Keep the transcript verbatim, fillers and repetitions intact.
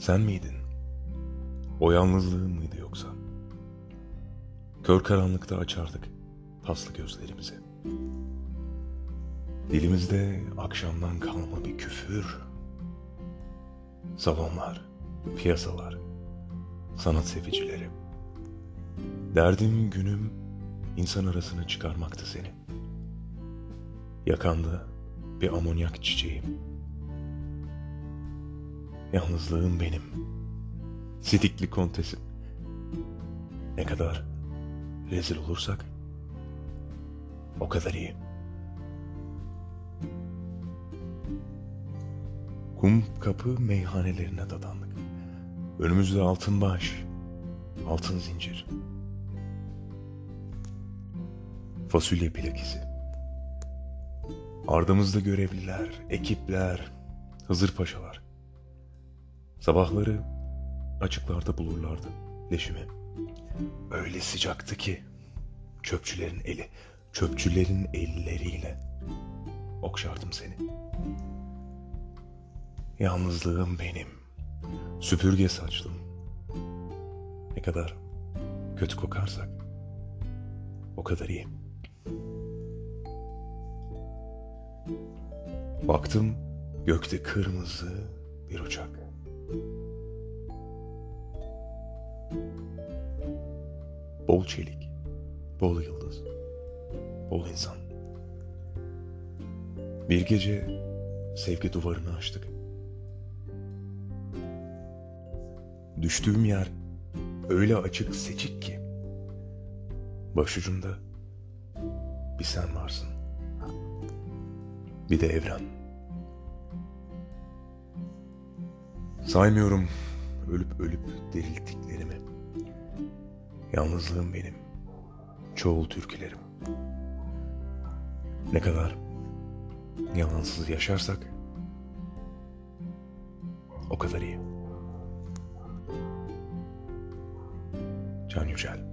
Sen miydin? O yalnızlığın mıydı yoksa? Kör karanlıkta açardık paslı gözlerimizi. Dilimizde akşamdan kalma bir küfür. Salonlar, piyasalar, sanat sevicileri. Derdim günüm insan arasına çıkarmaktı seni. Yakandı bir amonyak çiçeği. Yalnızlığım benim. Sidikli kontesim. Ne kadar rezil olursak o kadar iyi. Kum kapı meyhanelerine dadandık. Önümüzde altın baş, altın zincir. Fasulye plakisi. Ardımızda görevliler, ekipler, Hızır Paşalar. Sabahları açıklarda bulurlardı leşimi. Öyle sıcaktı ki çöpçülerin eli, çöpçülerin elleriyle okşardım seni. Yalnızlığım benim, süpürge saçlım. Ne kadar kötü kokarsak o kadar iyi. Baktım gökte kırmızı bir uçak. Bol çelik, bol yıldız, bol insan. Bir gece sevgi duvarını açtık. Düştüğüm yer öyle açık seçik ki başucumda bir sen varsın, bir de evren. Saymıyorum ölüp ölüp dirilttiklerimi. Yalnızlığım benim, çoğul türkülerim. Ne kadar yalansız yaşarsak o kadar iyi. Can Yücel.